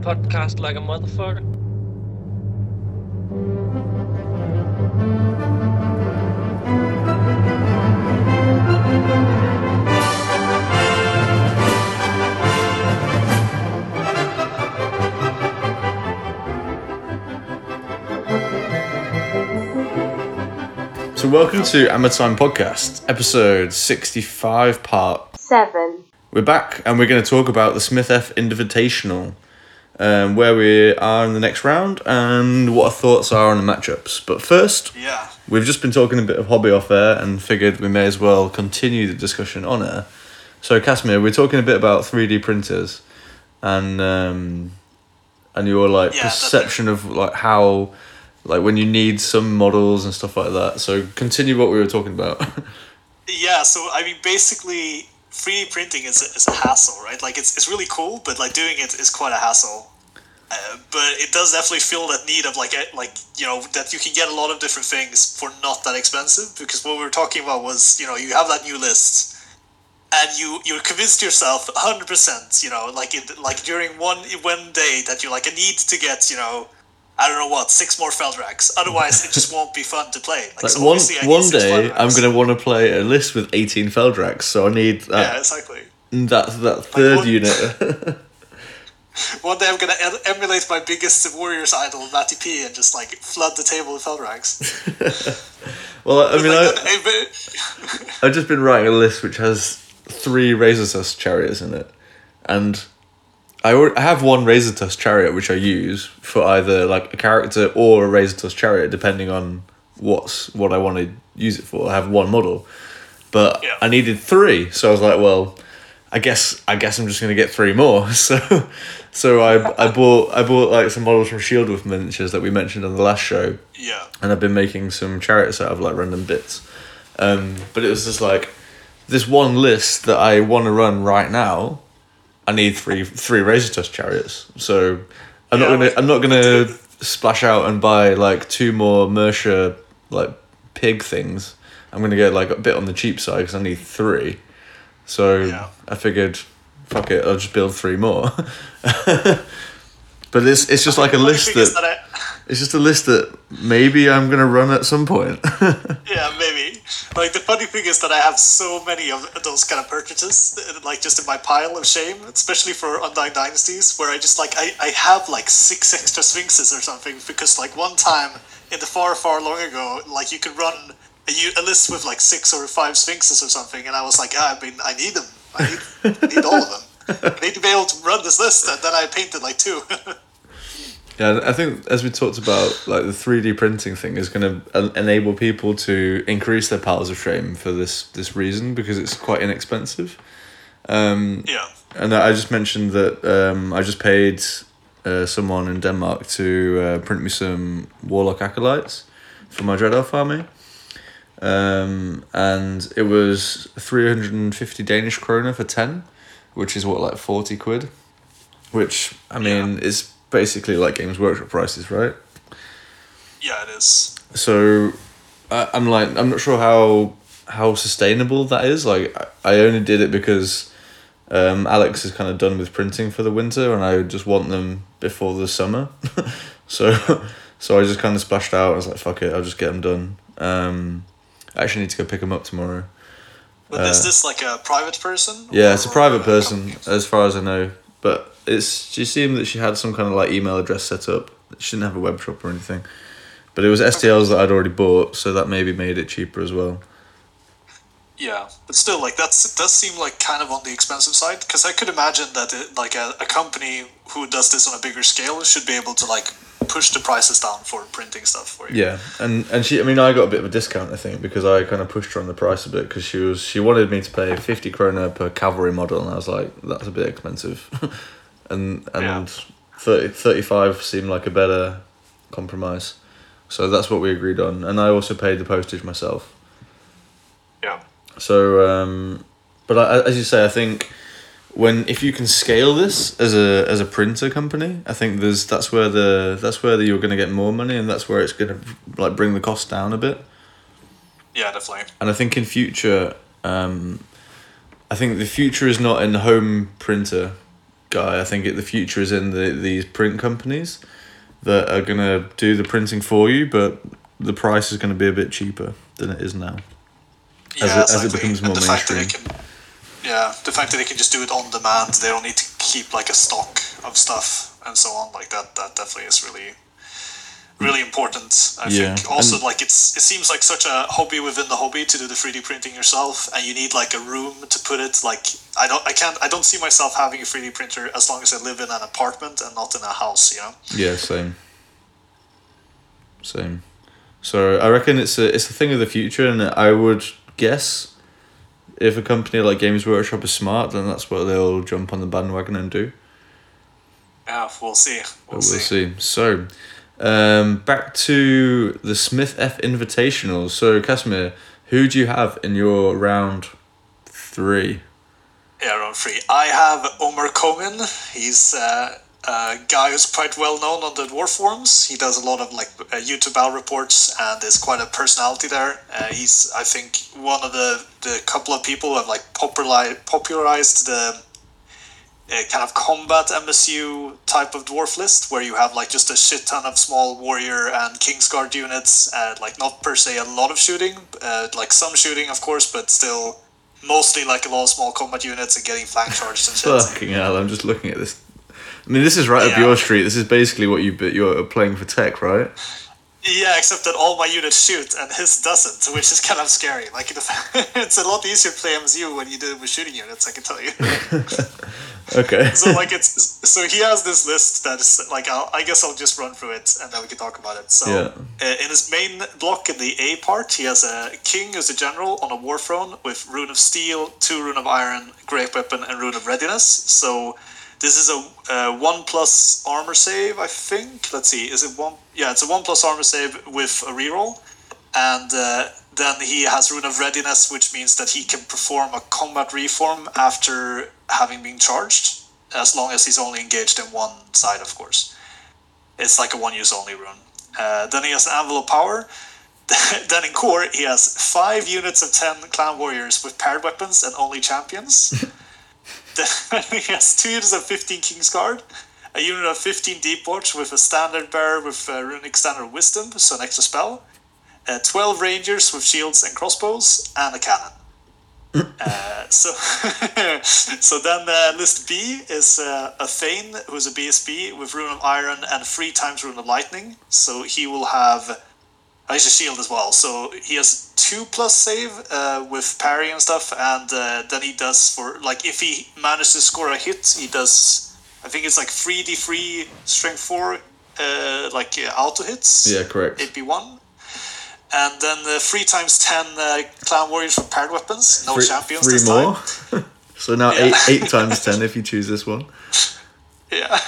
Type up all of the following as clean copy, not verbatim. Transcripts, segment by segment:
Podcast like a motherfucker. So welcome to Amatime Podcast, episode 65, part 7. We're back and we're going to talk about the Smith F. Invitational. Where we are in the next round and what our thoughts are on the matchups. But first, We've just been talking a bit of hobby off air and figured we may as well continue the discussion on air. So, Casimir, we're talking a bit about 3D printers and your perception of how when you need some models and stuff like that. So continue what we were talking about. Basically, 3D printing is a hassle, right? It's really cool, but doing it is quite a hassle. But it does definitely feel that need of that you can get a lot of different things for not that expensive, because what we were talking about was you have that new list, and you're convinced yourself 100% during one day that you're I need to get 6 more Feldraks. Otherwise, it just won't be fun to play. One day, I'm going to want to play a list with 18 Feldraks, so I need that. Yeah, exactly. That third unit. One day, I'm going to emulate my biggest warriors idol, Matty P, and just flood the table with Feldraks. I've just been writing a list which has 3 Razor Sus Chariots in it, and I have one Razor Tusk Chariot, which I use for either a character or a Razor Tusk Chariot, depending on what I want to use it for. I have one model, but I needed 3, so I was I guess I'm just gonna get 3 more. So I bought some models from Shield with miniatures that we mentioned on the last show. Yeah, and I've been making some chariots out of random bits, but it was just this one list that I want to run right now. I need three Razor Tusk Chariots, so I'm not gonna splash out and buy 2 more Mercia pig things. I'm gonna go a bit on the cheap side because I need 3. So I figured, fuck it, I'll just build 3 more. But it's just a list that it's just a list that maybe I'm gonna run at some point. Yeah, maybe. The funny thing is that I have so many of those kind of purchases, just in my pile of shame, especially for Undying Dynasties, where I just I have 6 extra Sphinxes or something because one time in the far long ago, you could run a list with 6 or 5 Sphinxes or something, and I was I need them. I need all of them. I need to be able to run this list, and then I painted 2. Yeah, I think as we talked about, the 3D printing thing is going to enable people to increase their piles of shame for this reason, because it's quite inexpensive. And I just mentioned that I just paid someone in Denmark to print me some Warlock Acolytes for my Dread Elf army. And it was 350 Danish kroner for 10, which is 40 quid, which is basically Games Workshop prices, right? Yeah, it is. So I'm not sure how sustainable that is. I only did it because Alex is kind of done with printing for the winter and I just want them before the summer. So I just kind of splashed out. I was fuck it, I'll just get them done. I actually need to go pick them up tomorrow. But is this a private person? Yeah, it's a private person as far as I know. But she seemed that she had some kind of email address set up. She didn't have a web shop or anything. But it was STLs that I'd already bought, so that maybe made it cheaper as well. Yeah, but still, it does seem kind of on the expensive side, because I could imagine that a company who does this on a bigger scale should be able to push the prices down for printing stuff for you. Yeah, and she, I got a bit of a discount, I think, because I kind of pushed her on the price a bit, because she wanted me to pay 50 kroner per cavalry model, and I was that's a bit expensive. And 35 seemed like a better compromise. So that's what we agreed on. And I also paid the postage myself. Yeah. So, but as you say, I think if you can scale this as a printer company, I think that's where you're going to get more money, and that's where it's going to bring the cost down a bit. Yeah, definitely. And I think in future, I think the future is not in home printer guy. I think the future is in these print companies that are going to do the printing for you, but the price is going to be a bit cheaper than it is now. Yeah, as it becomes more mainstream. The fact that they can just do it on demand, they don't need to keep like a stock of stuff and so on like that. That definitely is really important, I think. Also, like it seems like such a hobby within the hobby to do the 3D printing yourself, and you need like a room to put it. Like I don't see myself having a 3D printer as long as I live in an apartment and not in a house, you know? Yeah, same. So I reckon it's a thing of the future, and I would guess if a company like Games Workshop is smart, then that's what they'll jump on the bandwagon and do. Yeah, we'll see. So, back to the Smith F. Invitational. So, Casimir, who do you have in your round 3? Yeah, round 3. I have Omer Komen. He's a guy who's quite well known on the dwarf forums. He does a lot of like YouTube battle reports, and there's quite a personality there. He's, I think, one of the couple of people who have like popularized the kind of combat MSU type of dwarf list, where you have like just a shit ton of small warrior and Kingsguard units, like not per se a lot of shooting, like some shooting of course, but still mostly like a lot of small combat units and getting flank charged and shit. Fucking hell, I'm just looking at this. I mean, this is right up your street. This is basically what you're playing for tech, right? Yeah, except that all my units shoot and his doesn't, which is kind of scary. Like, it's a lot easier to play MSU when you do it with shooting units, I can tell you. Okay. So he has this list that is like, I guess I'll just run through it and then we can talk about it. So in his main block in the A part, he has a king who's a general on a war throne with Rune of Steel, 2 Rune of Iron, Great Weapon, and Rune of Readiness. So this is a 1+ armor save, I think. Let's see, is it 1? Yeah, it's a 1+ armor save with a reroll. And then he has Rune of Readiness, which means that he can perform a combat reform after having been charged, as long as he's only engaged in one side, of course. It's like a one-use only rune. Then he has an Anvil of Power. Then in core, he has 5 units of 10 Clan Warriors with paired weapons and only champions. Then he has 2 units of 15 Kingsguard, a unit of 15 Deepwatch with a standard bearer with Runic Standard Wisdom, so an extra spell, 12 Rangers with shields and crossbows, and a cannon. So then list B is a Thane, who's a BSB, with Rune of Iron and 3 times Rune of Lightning, so he will have... he's a shield as well, so he has 2+ save with parry and stuff, and then he does for like if he manages to score a hit, he does I think it's like 3d3 strength 4 auto hits. Yeah, correct. It'd be 1, and then 3 times 10 Clan Warriors for paired weapons. No champions. 3 more. So now 8 times 10 if you choose this one. Yeah.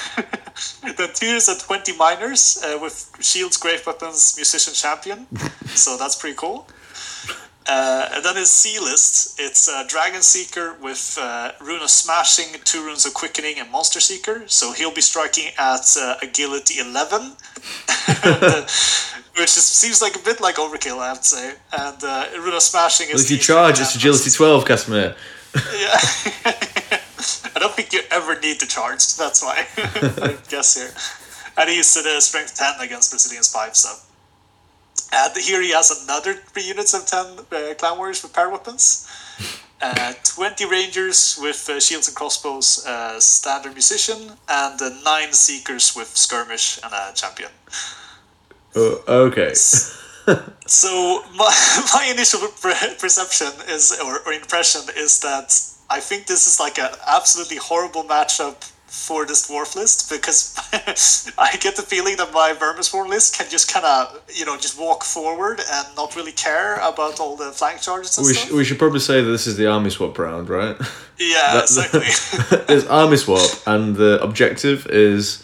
The 2 years at 20 miners with shields, great weapons, musician, champion. So that's pretty cool. And then his C list, it's Dragon Seeker with Rune of Smashing, 2 Runes of Quickening, and Monster Seeker. So he'll be striking at Agility 11, which seems like a bit like overkill, I have to say. And Rune of Smashing is... if you charge, it's Agility 12, Casimir. Yeah. I don't think you ever need to charge, that's why. I guess here. And he used the strength 10 against resilience 5 stuff. And here he has another 3 units of 10 Clan Warriors with power weapons. 20 Rangers with shields and crossbows, standard musician, and 9 Seekers with skirmish and a champion. Okay. So my initial perception is, or impression is that I think this is like an absolutely horrible matchup for this dwarf list, because I get the feeling that my Vermisworn list can just kind of, just walk forward and not really care about all the flank charges and stuff. We should probably say that this is the army swap round, right? Yeah, exactly. There's army swap, and the objective is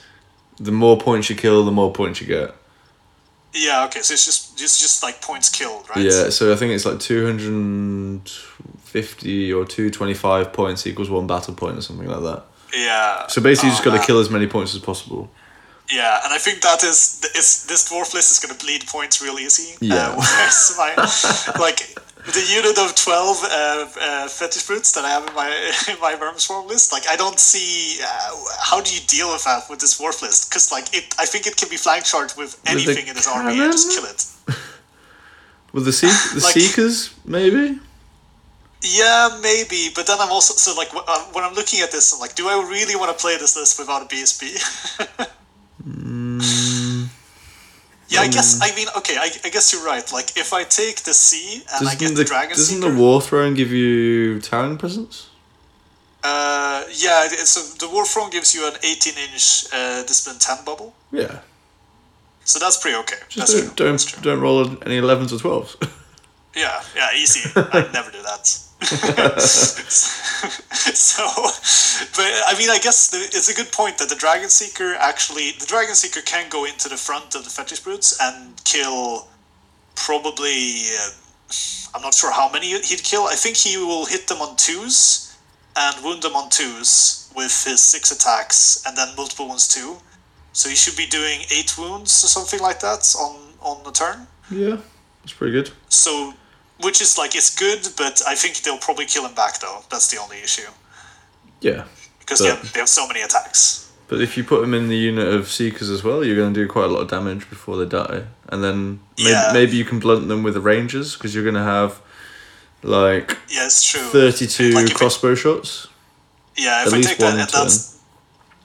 the more points you kill, the more points you get. Yeah, okay, so it's just like points killed, right? Yeah, so I think it's like 250 or 225 points equals 1 battle point or something like that. Yeah. So basically you just got to kill as many points as possible. Yeah, and I think that is this dwarf list is going to bleed points real easy. Yeah. Whereas my, like, The unit of 12 Fetish Brutes that I have in my Vermisworn list, like, I don't see how do you deal with that with this Warp list? Because, like, I think it can be flank charged with anything in his army and just kill it. With the like, Seekers, maybe? Yeah, maybe, but then I'm also... So, like, when I'm looking at this, I'm like, do I really want to play this list without a BSB? Yeah, I guess, I mean, okay, I guess you're right. Like, if I take the sea and I get the Dragon Seeker... Doesn't the War Throne give you Towering Presence? Yeah, so the War Throne gives you an 18-inch Discipline 10 bubble. Yeah. So that's pretty okay. Don't roll any 11s or 12s. Yeah, easy. I'd never do that. So, but I mean, I guess it's a good point that the Dragon Seeker can go into the front of the Fetish Brutes and kill probably, I'm not sure how many he'd kill. I think he will hit them on 2s and wound them on 2s with his 6 attacks and then multiple wounds too. So he should be doing 8 wounds or something like that on the turn. Yeah, that's pretty good. So... Which is, like, it's good, but I think they'll probably kill him back, though. That's the only issue. Yeah. Because they have so many attacks. But if you put them in the unit of Seekers as well, you're going to do quite a lot of damage before they die. And then maybe you can blunt them with the Rangers, because you're going to have, like... Yeah, it's true. 32 crossbow shots. Yeah, if I take that, and that's...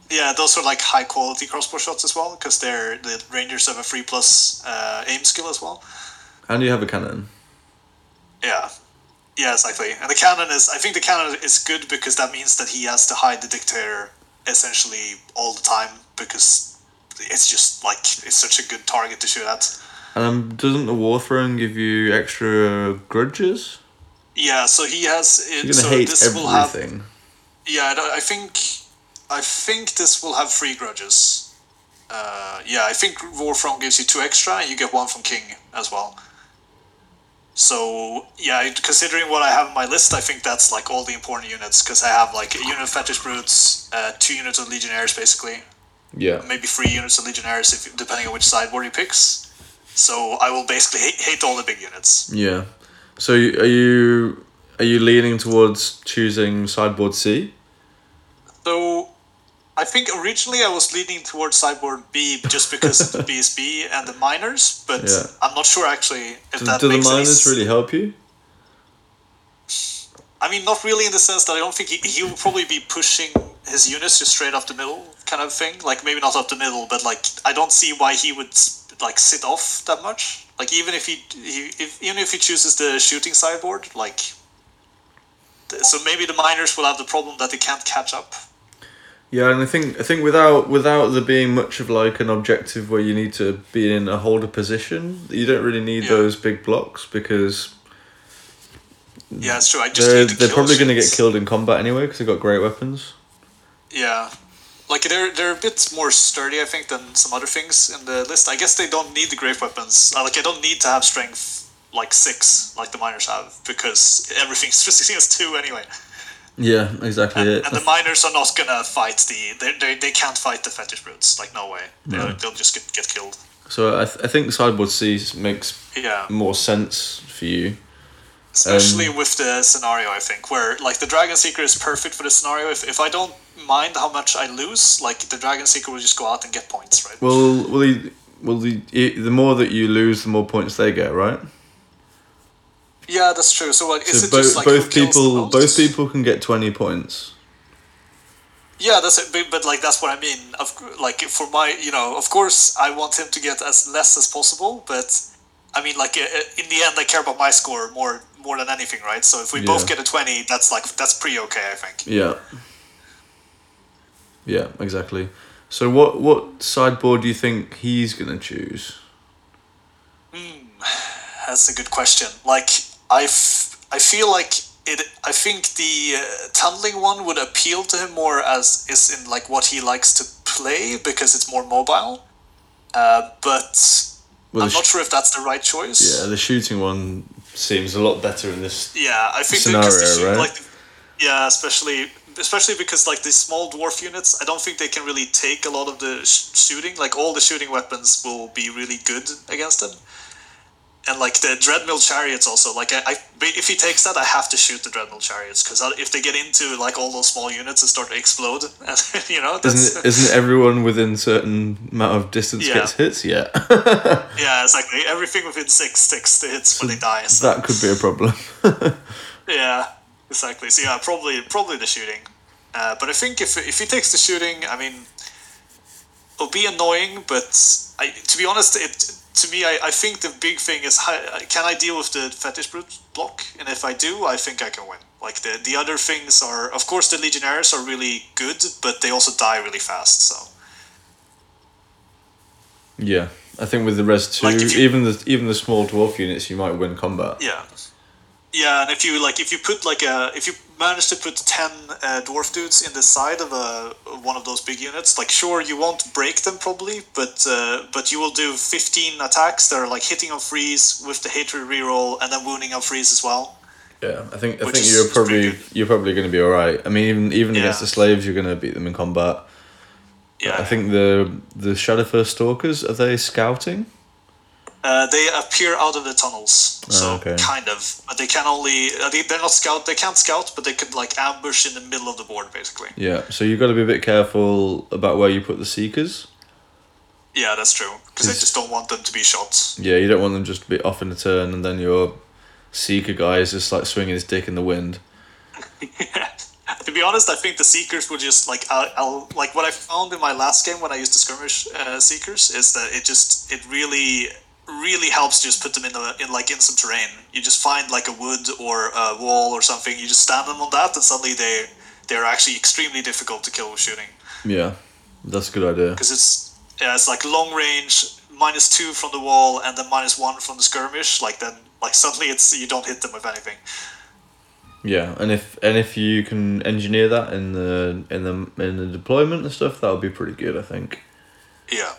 Yeah, those are, like, high-quality crossbow shots as well, because the Rangers have a 3+ aim skill as well. And you have a cannon. Yeah, exactly. And I think the canon is good because that means that he has to hide the Dictator essentially all the time because it's just, like, it's such a good target to shoot at. And doesn't the War Throne give you extra grudges? Yeah, so he has... You're going to hate everything. Yeah, I think this will have 3 grudges. Yeah, I think War Throne gives you 2 extra and you get 1 from King as well. So, yeah, considering what I have in my list, I think that's, like, all the important units, because I have, like, a unit of Fetish Brutes, 2 units of Legionnaires, basically. Yeah. Maybe 3 units of Legionnaires, depending on which sideboard he picks. So I will basically hate all the big units. Yeah. So are you leaning towards choosing sideboard C? So... I think originally I was leaning towards sideboard B just because of the BSB and the miners, but yeah. I'm not sure actually if that makes sense. Do the miners really help you? I mean, not really in the sense that I don't think he will probably be pushing his units just straight up the middle kind of thing. Like, maybe not up the middle, but, like, I don't see why he would, like, sit off that much. Like, even if he chooses the shooting sideboard, like, so maybe the miners will have the problem that they can't catch up. Yeah, and I think without there being much of, like, an objective where you need to be in a holder position, you don't really need those big blocks because... Yeah, that's true. I just need to kill. They're probably going to get killed in combat anyway because they've got great weapons. Yeah. Like, they're a bit more sturdy, I think, than some other things in the list. I guess they don't need the great weapons. Like, I don't need to have strength, like, 6, like the miners have, because everything's just 2 anyway. Yeah, exactly. And the miners are not gonna fight they can't fight the Fetish Brutes, like, no way. They'll just get killed. So I think sideboard C makes more sense for you, especially with the scenario. I think where, like, the Dragon Seeker is perfect for the scenario. If I don't mind how much I lose, like, the Dragon Seeker will just go out and get points, right? Well, the more that you lose, the more points they get, right? Yeah, that's true. So, like, is it just like both people can get 20 points? Yeah, that's it. But, like, that's what I mean. Like, for my, of course, I want him to get as less as possible. But I mean, like, in the end, I care about my score more than anything, right? So if we both get a 20, that's pretty okay, I think. Yeah. Yeah, exactly. So what sideboard do you think he's gonna choose? That's a good question. Like, I feel like it. I think the tunneling one would appeal to him more as is in, like, what he likes to play because it's more mobile. But I'm not sure if that's the right choice. Yeah, the shooting one seems a lot better in this. Yeah, I think scenario, right? Like, yeah, especially because, like, the small dwarf units, I don't think they can really take a lot of the shooting. Like, all the shooting weapons will be really good against them. And like the Dreadmill Chariots also, like I if he takes that, I have to shoot the Dreadmill Chariots, because if they get into like all those small units and start to explode, and, you know, that's... Isn't everyone within a certain amount of distance gets hits? Yeah. Yeah, exactly. Everything within 6 takes the hits when they die. So. That could be a problem. Yeah, exactly. So yeah, probably the shooting. But I think if he takes the shooting, I mean, it'll be annoying, but to be honest, I think the big thing is, can I deal with the Fetish Brute block? And if I do, I think I can win. Like, the other things are... Of course, the Legionnaires are really good, but they also die really fast, so... Yeah, I think with the Res 2, like even the small Dwarf units, you might win combat. Yeah. Yeah, and if you manage to put 10 dwarf dudes in the side of one of those big units, like sure you won't break them probably, but you will do 15 attacks that are like hitting on freeze with the hatred reroll and then wounding on freeze as well. Yeah, I think you're probably going to be all right. I mean, even against the slaves, you're going to beat them in combat. Yeah, I think the Shadowfur Stalkers, are they scouting? They appear out of the tunnels, kind of. But they can only... they're not scout. They can't scout, but they could like ambush in the middle of the board, basically. Yeah, so you've got to be a bit careful about where you put the Seekers. Yeah, that's true. Because I just don't want them to be shot. Yeah, you don't want them just to be off in a turn, and then your Seeker guy is just like swinging his dick in the wind. Yeah. To be honest, I think the Seekers would just like what I found in my last game when I used to skirmish Seekers is that it really helps to just put them in some terrain. You just find like a wood or a wall or something, you just stand them on that, and suddenly they're actually extremely difficult to kill with shooting. Yeah, that's a good idea, because it's like long range, -2 from the wall and then -1 from the skirmish. Like then suddenly it's, you don't hit them with anything. Yeah, and if you can engineer that in the deployment and stuff, that would be pretty good, I think. Yeah.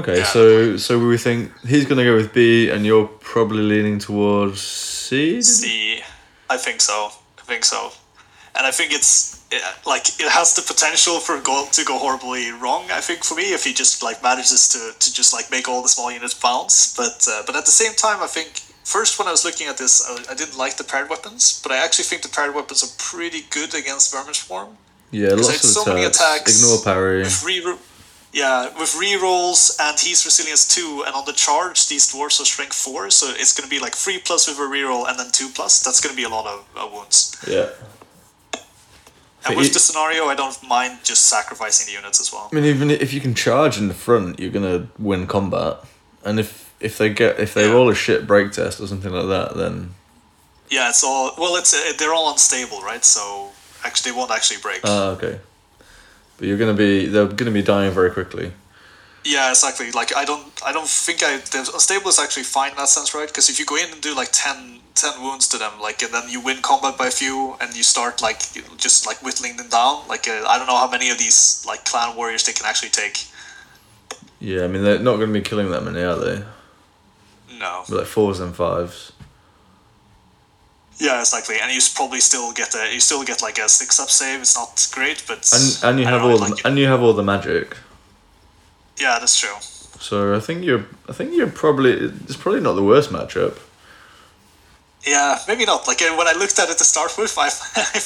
Okay, yeah. So we think he's going to go with B, and you're probably leaning towards C? C, I think so. And I think it's, like, it has the potential for to go horribly wrong, I think, for me, if he just, like, manages to just, like, make all the small units bounce. But at the same time, I think, first when I was looking at this, I didn't like the paired weapons, but I actually think the paired weapons are pretty good against Vermisworn. Yeah, lots of attacks. Ignore parry. With rerolls, and he's resilience 2, and on the charge, these dwarves are strength 4, so it's going to be like 3+ with a reroll, and then 2+. That's going to be a lot of wounds. Yeah. And with the scenario, I don't mind just sacrificing the units as well. I mean, even if you can charge in the front, you're going to win combat. And if they roll a shit break test or something like that, then... Yeah, it's all... Well, they're all unstable, right? So actually, they won't actually break. Ah, okay. But they're gonna be dying very quickly. Yeah, exactly. Like I don't think the unstable is actually fine in that sense, right? Because if you go in and do like 10 wounds to them, like, and then you win combat by a few, and you start like just like whittling them down. Like I don't know how many of these like clan warriors they can actually take. Yeah, I mean they're not gonna be killing that many, are they? No. But like 4s and 5s. Yeah, exactly, and you probably still get like a 6-up save. It's not great, but and you have you have all the magic. Yeah, that's true. So I think you're probably, it's probably not the worst matchup. Yeah, maybe not. Like when I looked at it to start with, I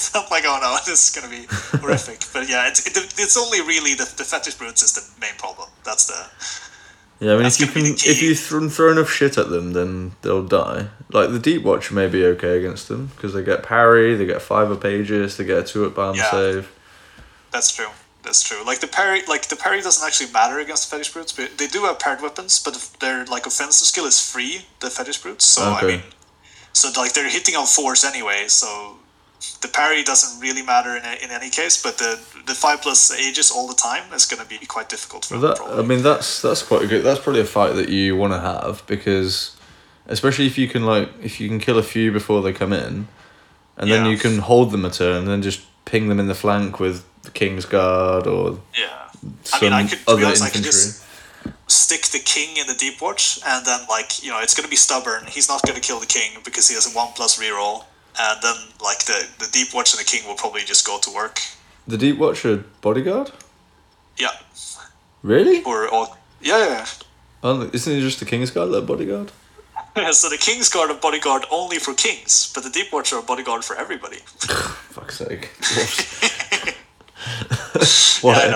felt like, oh no, this is gonna be horrific. But yeah, it's only really the Fetish Brutes is the main problem. That's the. Yeah, I mean, if you throw enough shit at them, then they'll die. Like, the Deepwatch may be okay against them, because they get parry, they get 5-up Aegis, they get a 2-up bound save. That's true. Like, the parry doesn't actually matter against the Fetish Brutes, but they do have paired weapons, but their, like, offensive skill is free, the Fetish Brutes, so, okay. I mean... So, like, they're hitting on 4s anyway, so... The parry doesn't really matter in any case, but the 5+ Aegis all the time is going to be quite difficult for them. Probably. I mean, that's quite good. That's probably a fight that you want to have, because especially if you can kill a few before they come in, and then you can hold them a turn, and then just ping them in the flank with the Kingsguard or I could just stick the king in the Deep Watch, and then it's going to be stubborn. He's not going to kill the king because he has a 1+ reroll. And then, like, the Deep Watch and the King will probably just go to work. The Deep Watch are bodyguard? Yeah. Really? Or, yeah. Isn't it just the Kingsguard that bodyguard? So the Kingsguard are bodyguard only for kings, but the Deepwatch are bodyguard for everybody. Fuck's sake. Why?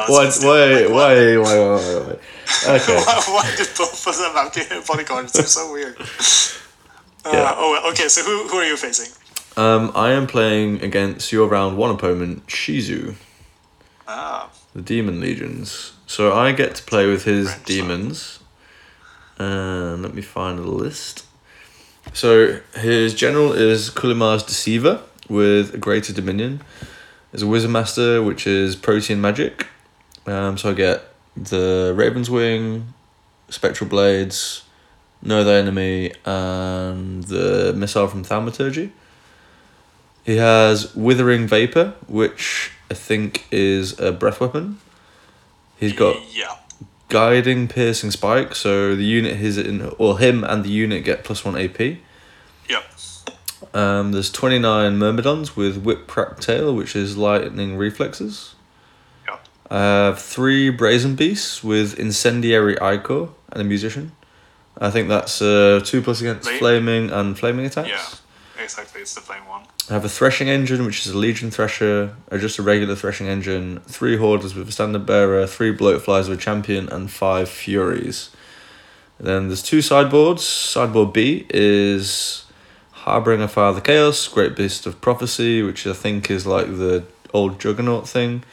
Okay. Why do both of them have bodyguards? They're so weird. Yeah. Okay, so who are you facing? I am playing against your round one opponent, Shizu. Ah. The Demon Legions. So I get to play with his demons. And let me find a list. So his general is K'uhl-Mohr's Deceiver with a Greater Dominion. There's a Wizard Master, which is Protean Magic. So I get the Raven's Wing, Spectral Blades, Know Thy Enemy, and the Missile from Thaumaturgy. He has Withering Vapor, which I think is a breath weapon. He's got Guiding Piercing Spike, so the unit he's in, or him and the unit get +1 AP. Yep. There's 29 Myrmidons with Whip Crack Tail, which is lightning reflexes. Yep. I have 3 Brazen Beasts with Incendiary Ichor and a Musician. I think that's 2+ against flaming and flaming attacks. Yeah, exactly. It's the flame one. I have a Threshing Engine, which is a Legion Thresher, or just a regular Threshing Engine, 3 Hoarders with a Standard Bearer, 3 Bloatflies with a Champion, and 5 Furies. And then there's 2 sideboards. Sideboard B is Harbinger of Chaos, Great Beast of Prophecy, which I think is like the old Juggernaut thing.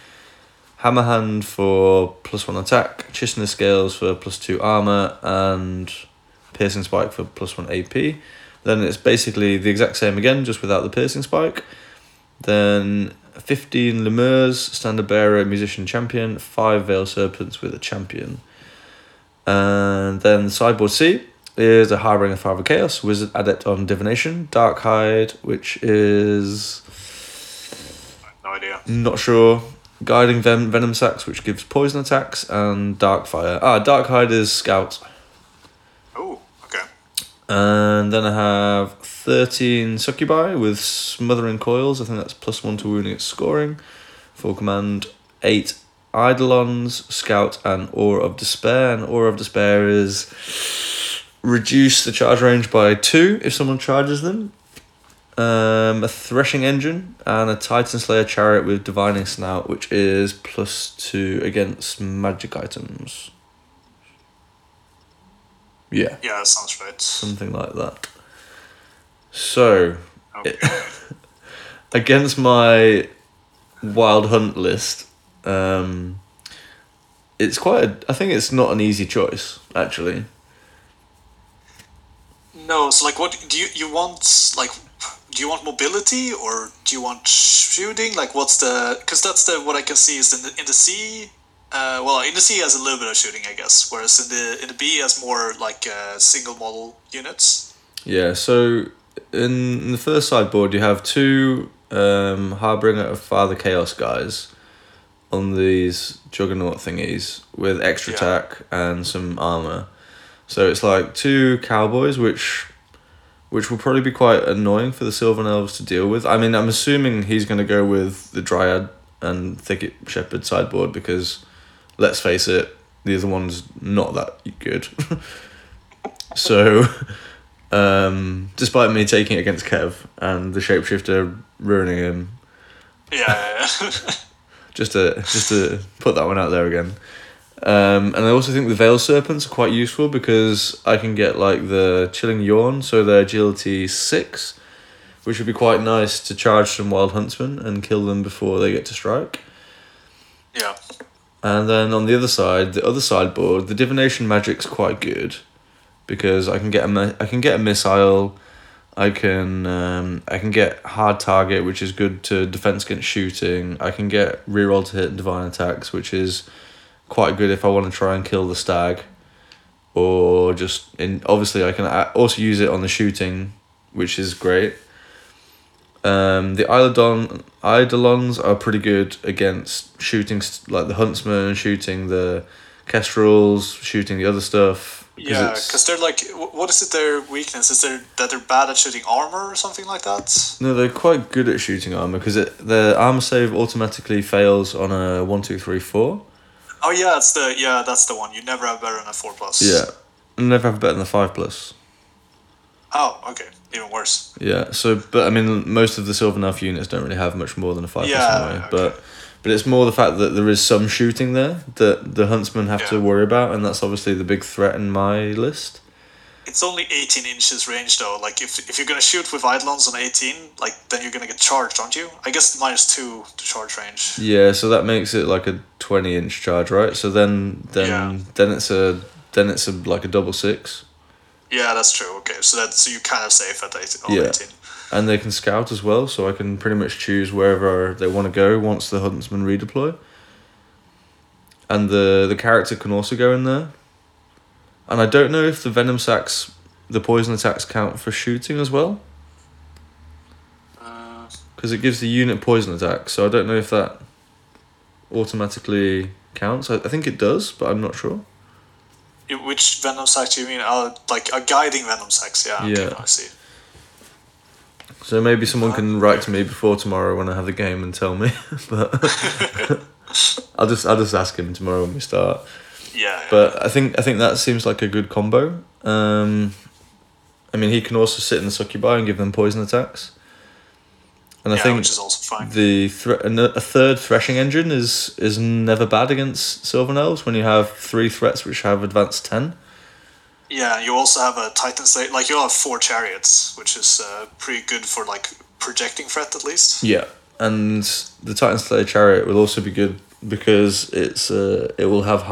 Hammerhand for +1 attack, Chisener Scales for +2 armor, and Piercing Spike for +1 AP. Then it's basically the exact same again, just without the piercing spike. Then 15 Lemurs, Standard Bearer, Musician, Champion, 5 Veil Serpents with a Champion. And then sideboard C is a Harbinger of Chaos, Wizard Adept on Divination, Dark Hide, which is... no idea. Not sure. Guiding Venom Sacks, which gives poison attacks, and Dark Fire. Dark Hide is Scout. And then I have 13 Succubi with Smothering Coils. I think that's +1 to wounding at scoring. For command, 8 Eidolons, Scout, and Aura of Despair. And Aura of Despair is reduce the charge range by 2 if someone charges them. A Threshing Engine and a Titan Slayer Chariot with Divining Snout, which is +2 against magic items. Yeah. Yeah, that sounds right. Something like that. So, okay. Against my Wild Hunt list, it's quite a... I think it's not an easy choice, actually. No, so, like, what... Do you want mobility, or do you want shooting? Like, what's the... Because that's the... What I can see is in the sea... Well, in the C has a little bit of shooting, I guess, whereas in the B has more like single model units. Yeah, so in the first sideboard you have 2 Harbinger of Chaos guys on these Juggernaut thingies with extra attack and some armor. So it's like 2 cowboys, which will probably be quite annoying for the Sylvan Elves to deal with. I mean, I'm assuming he's going to go with the Dryad and Thicket Shepherd sideboard because... let's face it, the other one's not that good. So, despite me taking it against Kev and the Shapeshifter ruining him. Yeah. Just to put that one out there again. And I also think the Veil Serpents are quite useful because I can get like the Chilling Yawn, so they're agility 6, which would be quite nice to charge some Wild Huntsmen and kill them before they get to strike. Yeah. And then on the other sideboard, the Divination Magic's quite good, because I can get a missile, I can get hard target, which is good to defense against shooting. I can get reroll to hit and divine attacks, which is quite good if I want to try and kill the stag, or just obviously I can also use it on the shooting, which is great. The Eidolons are pretty good against shooting, like the Huntsman, shooting the Kestrels, shooting the other stuff. Yeah, because they're like, what is it, their weakness? Is there that they're bad at shooting armor or something like that? No, they're quite good at shooting armor because the armor save automatically fails on a 1, 2, 3, 4. Oh yeah, that's the one. You never have better than a 4+. Yeah, never have better than a 5+. Oh, okay. Even worse. Yeah, so, but I mean, most of the Sylvan Elf units don't really have much more than a 5% melee. Okay. But it's more the fact that there is some shooting there that the Huntsmen have to worry about, and that's obviously the big threat in my list. It's only 18 inches range, though. Like, if you're going to shoot with Eidolons on 18, like, then you're going to get charged, aren't you? I guess -2 to charge range. Yeah, so that makes it like a 20-inch charge, right? So then it's like a double 6. Yeah, that's true. Okay, so you're kind of safe at 18. And they can scout as well, so I can pretty much choose wherever they want to go once the Huntsmen redeploy. And the character can also go in there. And I don't know if the Venom Sacks, the poison attacks, count for shooting as well. Because it gives the unit poison attack, so I don't know if that automatically counts. I think it does, but I'm not sure. Which Venom Sacks do you mean? Like a guiding Venom Sacks, yeah. Okay, I see. So maybe someone can write to me before tomorrow when I have the game and tell me. But I'll just ask him tomorrow when we start. Yeah. But I think that seems like a good combo. I mean, he can also sit in the Succubi and give them poison attacks. And I think which is also fine. A third Threshing Engine is never bad against Sylvan Elves when you have 3 threats which have advanced 10. Yeah, you also have a Titan Slayer... Like, you'll have 4 Chariots, which is pretty good for, like, projecting threat, at least. Yeah, and the Titan Slayer Chariot will also be good because it will have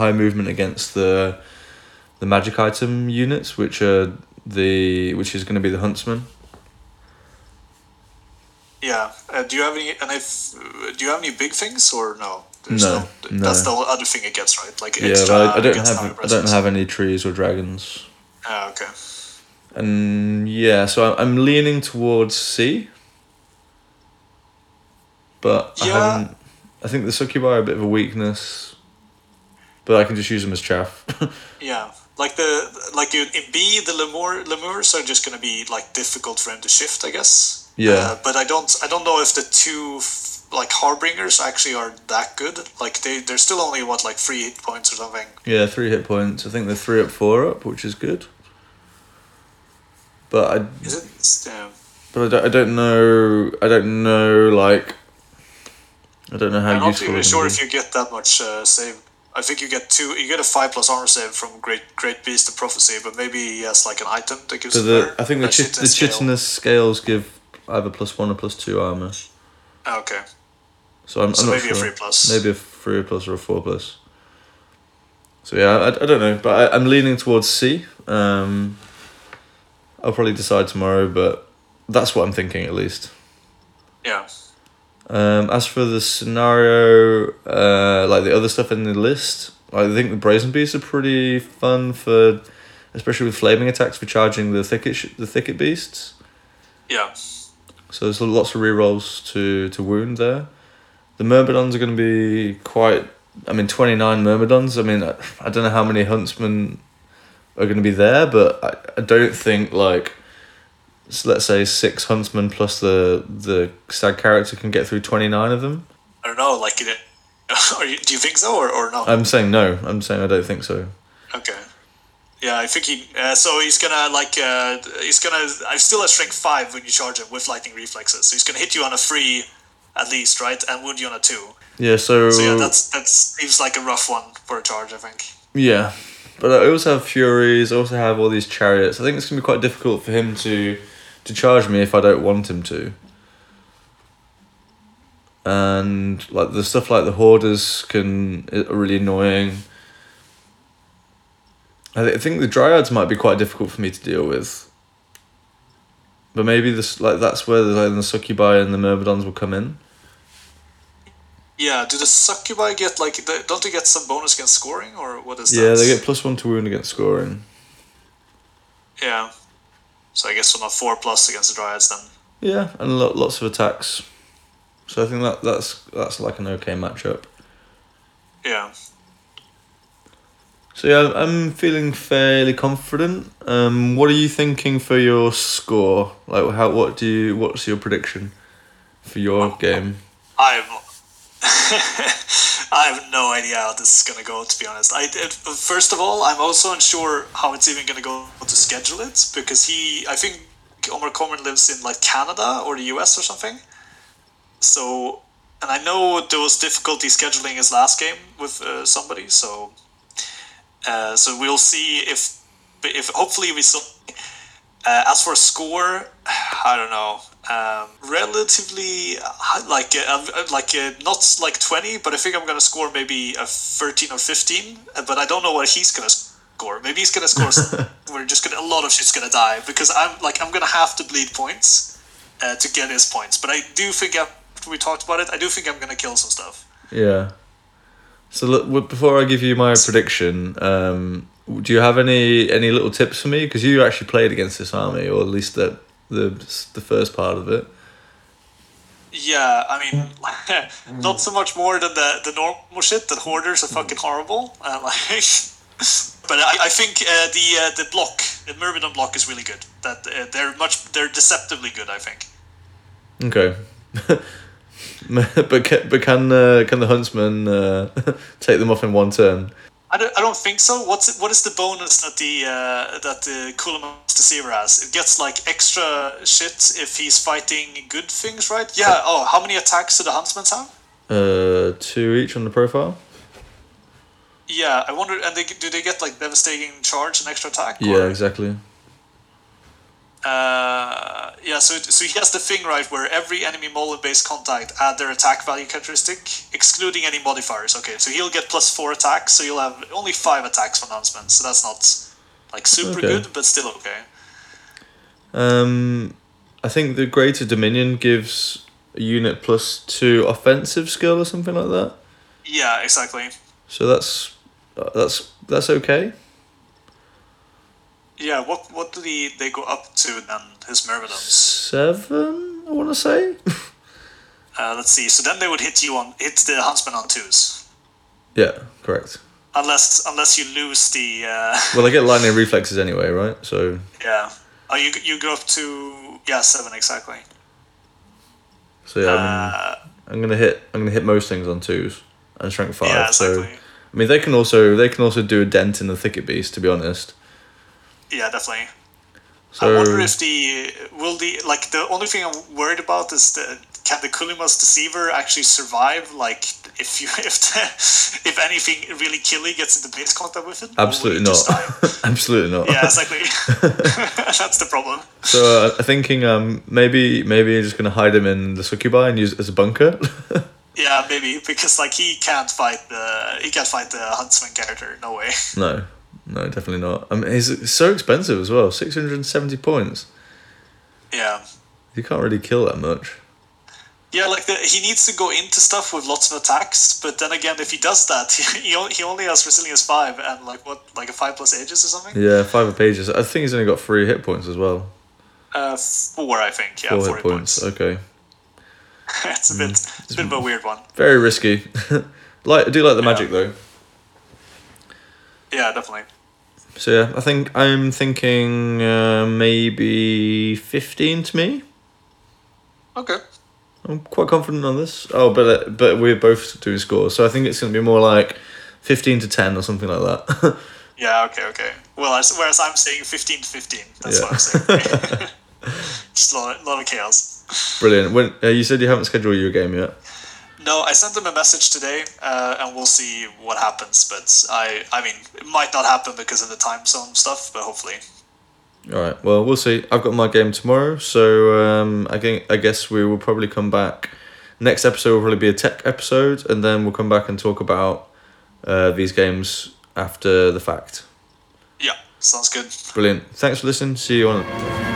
high movement against the magic item units, which is going to be the Huntsman. Yeah. Do you have any big things or no? No. That's the other thing it gets, right? Like extra. Yeah, but I don't have any trees or dragons. Oh, okay. And yeah, so I'm leaning towards C. But I think the Succubi are a bit of a weakness. But I can just use them as chaff. Yeah. In B, the Lemurs are just going to be like difficult for him to shift, I guess. Yeah. But I don't know if the two like Harbingers actually are that good. Like they're still only 3 hit points or something. Yeah, 3 hit points. I think they're 3 up, 4 up, which is good. But I don't know how useful. I'm not even sure if you get that much save. I think you get a 5+ armor save from Great Beast of Prophecy, but maybe he has like an item that gives I think the chitinous scales give either +1 or +2 armor. Okay. So I'm not sure. Maybe a 3+. Maybe a 3+ or a 4+. So yeah, I don't know, but I'm leaning towards C. I'll probably decide tomorrow, but that's what I'm thinking at least. Yeah. As for the scenario, like the other stuff in the list, I think the Brazen Beasts are pretty fun for, especially with flaming attacks, for charging the thicket beasts. Yeah. So there's lots of rerolls to wound there. The Myrmidons are going to be 29 Myrmidons. I mean, I don't know how many Huntsmen are going to be there, but I don't think so let's say 6 Huntsmen plus the stag character can get through 29 of them. I don't know, do you think so or not? I'm saying no. I'm saying I don't think so. Okay. Yeah, I think he... so he's gonna, he's gonna... I still have strength 5 when you charge him with lightning reflexes, so he's gonna hit you on a 3 at least, right? And wound you on a 2. Yeah, so... So yeah, that seems like a rough one for a charge, I think. Yeah. But I also have Furies, I also have all these Chariots. I think it's gonna be quite difficult for him to charge me if I don't want him to. And the stuff like the Hoarders are really annoying. I think the Dryads might be quite difficult for me to deal with. But maybe that's where the Succubi and the Myrmidons will come in. Yeah, do the Succubi get don't they get some bonus against scoring or what is that? Yeah, they get +1 to wound against scoring. Yeah. So I guess I'm at 4+ against the Dryads then. Yeah, and lots of attacks. So I think that's like an okay matchup. Yeah. So yeah, I'm feeling fairly confident. What are you thinking for your score? What's your prediction for your game? I have no idea how this is going to go, to be honest. First of all, I'm also unsure how it's even going to go to schedule it, because I think Omar Corman lives in like Canada or the US or something. So, and I know there was difficulty scheduling his last game with somebody, so we'll see if hopefully we saw. As for score, I don't know. Relatively not like 20, but I think I'm gonna score maybe a 13 or 15. But I don't know what he's gonna score. Maybe he's gonna score. We're just gonna a lot of shit's gonna die because I'm gonna have to bleed points to get his points. But I do think after we talked about it, I do think I'm gonna kill some stuff. Yeah. So look, before I give you my prediction, do you have any little tips for me? Because you actually played against this army, or at least the first part of it. Yeah, I mean, not so much more than the normal shit that hoarders are fucking horrible. But I think the Myrmidon block is really good. That they're deceptively good, I think. Okay. But can the Huntsman take them off in one turn? I don't think so. What is the bonus that the K'uhl-Mohr's Deceiver has? It gets like extra shit if he's fighting good things, right? Yeah. Oh, how many attacks do the Huntsmen have? 2 each on the profile. Yeah, I wonder. And do they get like devastating charge and extra attack? Yeah, or? Exactly. Yeah, so he has the thing, right, where every enemy Molin-based contact add their attack value characteristic, excluding any modifiers. Okay, so he'll get +4 attacks, so you'll have only 5 attacks from Huntsman, so that's not like super good, but still okay. I think the Greater Dominion gives a unit +2 offensive skill or something like that. Yeah, exactly. So that's okay. Yeah, what do they go up to then, his Myrmidons? 7, I want to say. Let's see. So then they would hit the Huntsman on 2s. Yeah, correct. Unless you lose the. Well, they get lightning reflexes anyway, right? So. Yeah. Oh, you go up to 7 exactly. So yeah, I'm gonna hit most things on 2s and strength 5. Yeah, exactly. So I mean, they can also do a dent in the Thicket Beast, to be honest. Yeah, definitely. So, I wonder if the only thing I'm worried about is can the K'uhl-Mohr's Deceiver actually survive? Like if anything really killy gets into base contact with it? Absolutely not. Absolutely not. Yeah, exactly. That's the problem. So I'm thinking maybe you're just gonna hide him in the Succubi and use it as a bunker. Yeah, maybe because like he can't fight the Huntsman character. No way. No, definitely not. I mean, it's so expensive as well. 670 points. Yeah. You can't really kill that much. Yeah, like he needs to go into stuff with lots of attacks, but then again, if he does that, he only has resilience 5 and a 5+ ages or something. Yeah, 5 ages. I think he's only got 3 hit points as well. 4, I think. Yeah, 4 hit points. Okay. It's a bit of a weird one. Very risky. I do like the magic though. Yeah, definitely. So yeah, I'm thinking maybe 15 to me. Okay. I'm quite confident on this. Oh, but we're both doing scores, so I think it's going to be more like 15 to 10 or something like that. Yeah, okay. Well, whereas I'm saying 15 to 15. That's what I'm saying. Just a lot of chaos. Brilliant. When you said you haven't scheduled your game yet. No, I sent them a message today, and we'll see what happens. But I mean, it might not happen because of the time zone stuff, but hopefully. All right. Well, we'll see. I've got my game tomorrow, so I guess we will probably come back. Next episode will probably be a tech episode, and then we'll come back and talk about these games after the fact. Yeah, sounds good. Brilliant. Thanks for listening. See you on.